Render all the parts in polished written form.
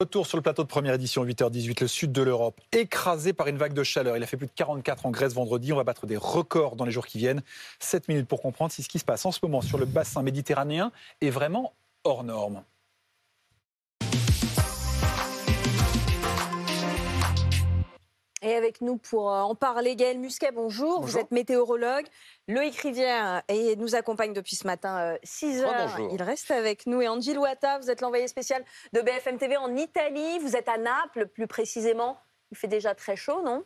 Retour sur le plateau de première édition, 8h18, le sud de l'Europe, écrasé par une vague de chaleur. Il a fait plus de 44 en Grèce vendredi. On va battre des records dans les jours qui viennent. 7 minutes pour comprendre si ce qui se passe en ce moment sur le bassin méditerranéen est vraiment hors norme. Et avec nous pour en parler, Gaëlle Musquet, bonjour. Vous êtes météorologue. Loïc Rivière nous accompagne depuis ce matin 6h. Il reste avec nous. Et Angèle Ouatta, vous êtes l'envoyée spéciale de BFM TV en Italie. Vous êtes à Naples, plus précisément. Il fait déjà très chaud, non ?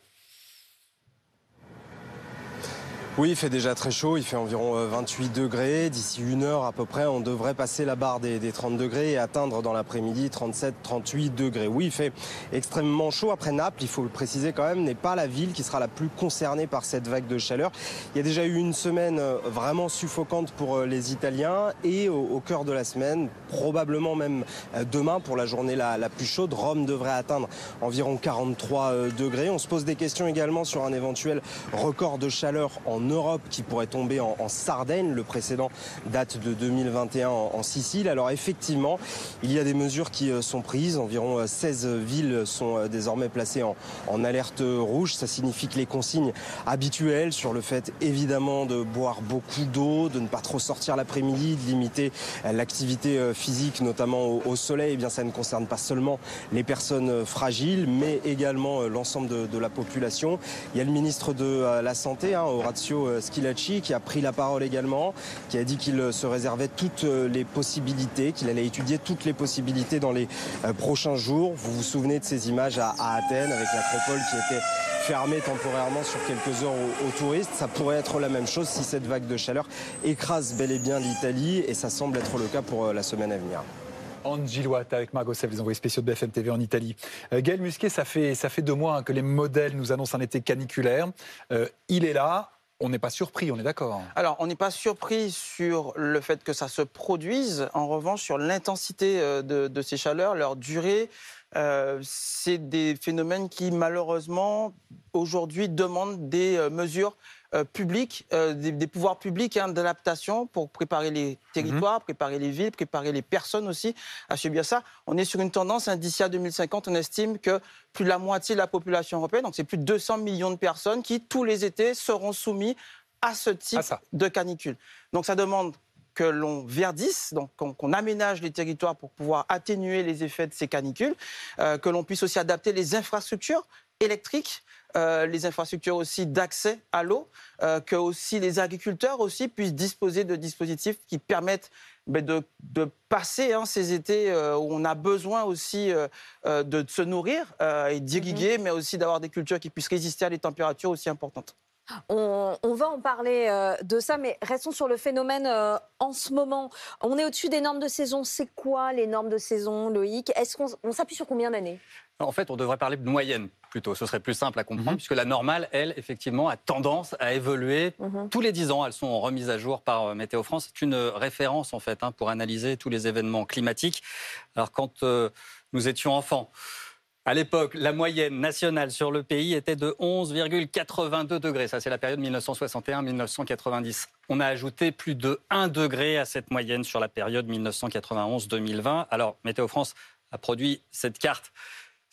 Oui, il fait déjà très chaud, il fait environ 28 degrés. D'ici une heure à peu près, on devrait passer la barre des 30 degrés et atteindre dans l'après-midi 37-38 degrés. Oui, il fait extrêmement chaud. Après, Naples, il faut le préciser quand même, n'est pas la ville qui sera la plus concernée par cette vague de chaleur. Il y a déjà eu une semaine vraiment suffocante pour les Italiens et au cœur de la semaine, probablement même demain pour la journée la plus chaude, Rome devrait atteindre environ 43 degrés. On se pose des questions également sur un éventuel record de chaleur en Europe qui pourrait tomber en Sardaigne. Le précédent date de 2021 en Sicile. Alors effectivement, il y a des mesures qui sont prises. Environ 16 villes sont désormais placées en alerte rouge. Ça signifie que les consignes habituelles sur le fait évidemment de boire beaucoup d'eau, de ne pas trop sortir l'après-midi, de limiter l'activité physique, notamment au soleil, eh bien ça ne concerne pas seulement les personnes fragiles, mais également l'ensemble de la population. Il y a le ministre de la Santé, Horacio Schilacci, qui a pris la parole également, qui a dit qu'il se réservait toutes les possibilités, qu'il allait étudier toutes les possibilités dans les prochains jours. Vous vous souvenez de ces images à Athènes avec l'acropole qui était fermée temporairement sur quelques heures aux touristes. Ça pourrait être la même chose si cette vague de chaleur écrase bel et bien l'Italie et ça semble être le cas pour la semaine à venir. Angèle Ouatta avec Margot Seff, les envoyés spéciaux de BFM TV en Italie. Gaëlle Musquet, ça fait 2 mois que les modèles nous annoncent un été caniculaire. Il est là. On n'est pas surpris, on est d'accord. Alors, on n'est pas surpris sur le fait que ça se produise. En revanche, sur l'intensité de ces chaleurs, leur durée, c'est des phénomènes qui, malheureusement, aujourd'hui, demandent des mesures publiques, des pouvoirs publics d'adaptation pour préparer les territoires, préparer les villes, préparer les personnes aussi à subir ça. On est sur une tendance, d'ici à 2050, on estime que plus de la moitié de la population européenne, donc c'est plus de 200 millions de personnes qui, tous les étés, seront soumis à ce type de canicule. Donc ça demande que l'on verdisse, donc qu'on aménage les territoires pour pouvoir atténuer les effets de ces canicules, que l'on puisse aussi adapter les infrastructures électriques, les infrastructures aussi d'accès à l'eau, que aussi les agriculteurs aussi puissent disposer de dispositifs qui permettent de passer ces étés où on a besoin aussi de se nourrir et d'irriguer, mais aussi d'avoir des cultures qui puissent résister à des températures aussi importantes. On va en parler de ça, mais restons sur le phénomène en ce moment. On est au-dessus des normes de saison. C'est quoi les normes de saison, Loïc ? Est-ce qu'on s'appuie sur combien d'années ? En fait, on devrait parler de moyenne plutôt. Ce serait plus simple à comprendre, puisque la normale, elle, effectivement, a tendance à évoluer tous les 10 ans. Elles sont remises à jour par Météo France. C'est une référence, en fait, pour analyser tous les événements climatiques. Alors, quand nous étions enfants, à l'époque, la moyenne nationale sur le pays était de 11,82 degrés. Ça, c'est la période 1961-1990. On a ajouté plus de 1 degré à cette moyenne sur la période 1991-2020. Alors, Météo France a produit cette carte.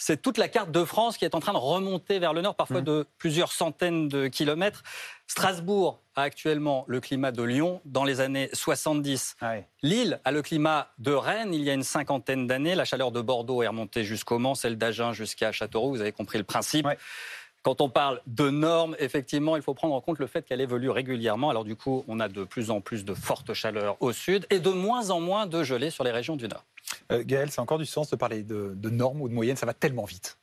C'est toute la carte de France qui est en train de remonter vers le nord, parfois de plusieurs centaines de kilomètres. Strasbourg a actuellement le climat de Lyon dans les années 70. Lille a le climat de Rennes il y a une cinquantaine d'années. La chaleur de Bordeaux est remontée jusqu'au Mans, celle d'Agen jusqu'à Châteauroux. Vous avez compris le principe. Quand on parle de normes, effectivement, il faut prendre en compte le fait qu'elle évolue régulièrement. Alors du coup, on a de plus en plus de fortes chaleurs au sud et de moins en moins de gelées sur les régions du nord. Gaëlle, ça a encore du sens de parler de normes ou de moyennes, ça va tellement vite.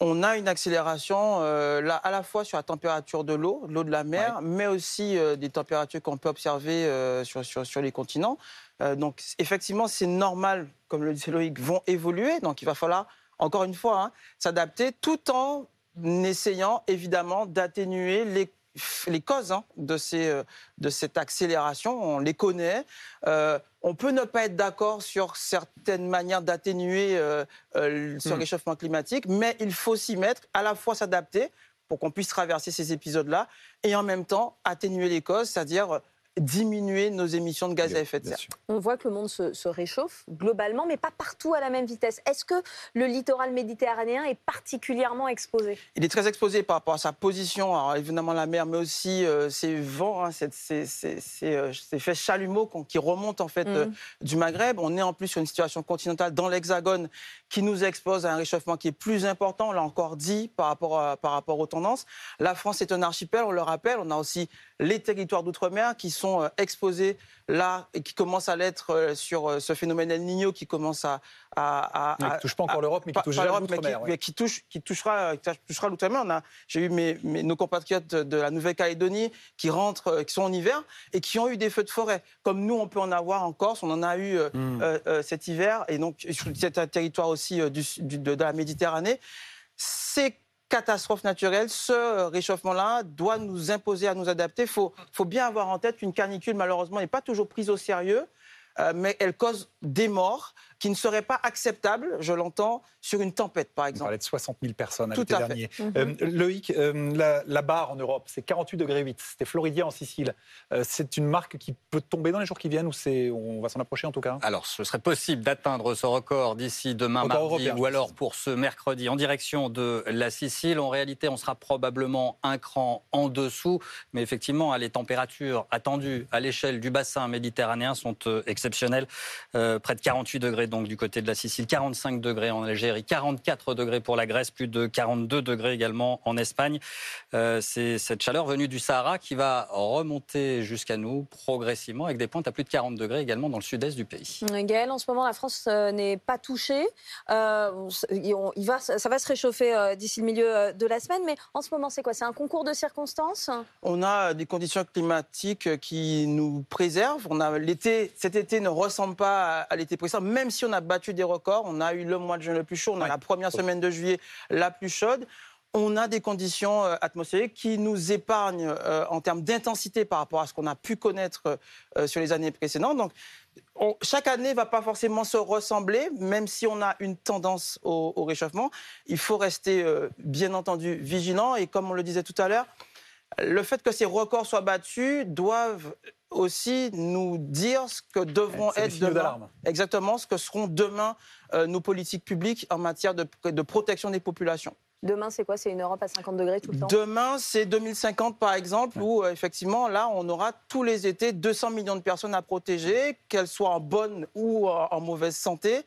On a une accélération à la fois sur la température de l'eau de la mer, mais aussi des températures qu'on peut observer sur les continents. Donc effectivement, c'est normal, comme le disait Loïc, vont évoluer. Donc il va falloir, encore une fois, s'adapter tout en essayant évidemment d'atténuer les causes de cette accélération. On les connaît. On peut ne pas être d'accord sur certaines manières d'atténuer ce réchauffement climatique, mais il faut s'y mettre, à la fois s'adapter pour qu'on puisse traverser ces épisodes-là et en même temps atténuer les causes, c'est-à-dire diminuer nos émissions de gaz à effet de serre. On voit que le monde se réchauffe globalement, mais pas partout à la même vitesse. Est-ce que le littoral méditerranéen est particulièrement exposé? Il est très exposé par rapport à sa position, alors évidemment la mer, mais aussi ces vents, ces faits chalumeaux qui remontent en fait du Maghreb. On est en plus sur une situation continentale dans l'Hexagone qui nous expose à un réchauffement qui est plus important, on l'a encore dit, par rapport aux tendances. La France est un archipel, on le rappelle, on a aussi les territoires d'outre-mer qui sont exposés là et qui commencent à l'être sur ce phénomène El Nino qui commence à qui ne touche pas encore l'Europe, mais qui touche l'outre-mer. Ouais. Qui touchera l'outre-mer. J'ai eu nos compatriotes de la Nouvelle-Calédonie qui sont en hiver et qui ont eu des feux de forêt. Comme nous, on peut en avoir en Corse, on en a eu cet hiver, et donc c'est un territoire aussi de la Méditerranée. C'est catastrophe naturelle, ce réchauffement-là doit nous imposer à nous adapter. Il faut bien avoir en tête qu'une canicule, malheureusement, n'est pas toujours prise au sérieux, mais elle cause des morts qui ne seraient pas acceptables, je l'entends, sur une tempête, par exemple. On parlait de 60 000 personnes à l'été dernier. Loïc, la barre en Europe, c'est 48,8 degrés. C'était Floridien en Sicile. C'est une marque qui peut tomber dans les jours qui viennent, on va s'en approcher en tout cas. Alors, ce serait possible d'atteindre ce record d'ici demain mardi, ou alors pour ce mercredi, en direction de la Sicile. En réalité, on sera probablement un cran en dessous, mais effectivement, les températures attendues à l'échelle du bassin méditerranéen sont exceptionnelles. Près de 48 degrés donc du côté de la Sicile, 45 degrés en Algérie, 44 degrés pour la Grèce, plus de 42 degrés également en Espagne. C'est cette chaleur venue du Sahara qui va remonter jusqu'à nous progressivement avec des pointes à plus de 40 degrés également dans le sud-est du pays. Gaëlle, en ce moment, la France n'est pas touchée. Ça va se réchauffer d'ici le milieu de la semaine, mais en ce moment, c'est quoi? C'est un concours de circonstances? On a des conditions climatiques qui nous préservent. Cet été ne ressemble pas à l'été précédent, même si on a battu des records. On a eu le mois de juin le plus chaud, on a la première semaine de juillet la plus chaude. On a des conditions atmosphériques qui nous épargnent en termes d'intensité par rapport à ce qu'on a pu connaître sur les années précédentes. Donc, chaque année ne va pas forcément se ressembler, même si on a une tendance au réchauffement. Il faut rester, bien entendu, vigilant. Et comme on le disait tout à l'heure, le fait que ces records soient battus doivent aussi nous dire ce que devront être demain. Exactement, ce que seront demain nos politiques publiques en matière de protection des populations. Demain, c'est quoi? C'est une Europe à 50 degrés tout le temps? Demain, c'est 2050, par exemple, où, effectivement, là, on aura tous les étés 200 millions de personnes à protéger, qu'elles soient en bonne ou en mauvaise santé.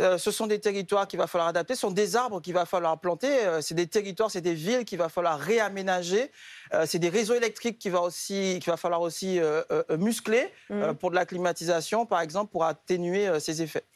Ce sont des territoires qu'il va falloir adapter, ce sont des arbres qu'il va falloir planter, c'est des territoires, c'est des villes qu'il va falloir réaménager, c'est des réseaux électriques qu'il va falloir aussi muscler pour de la climatisation, par exemple, pour atténuer ces effets.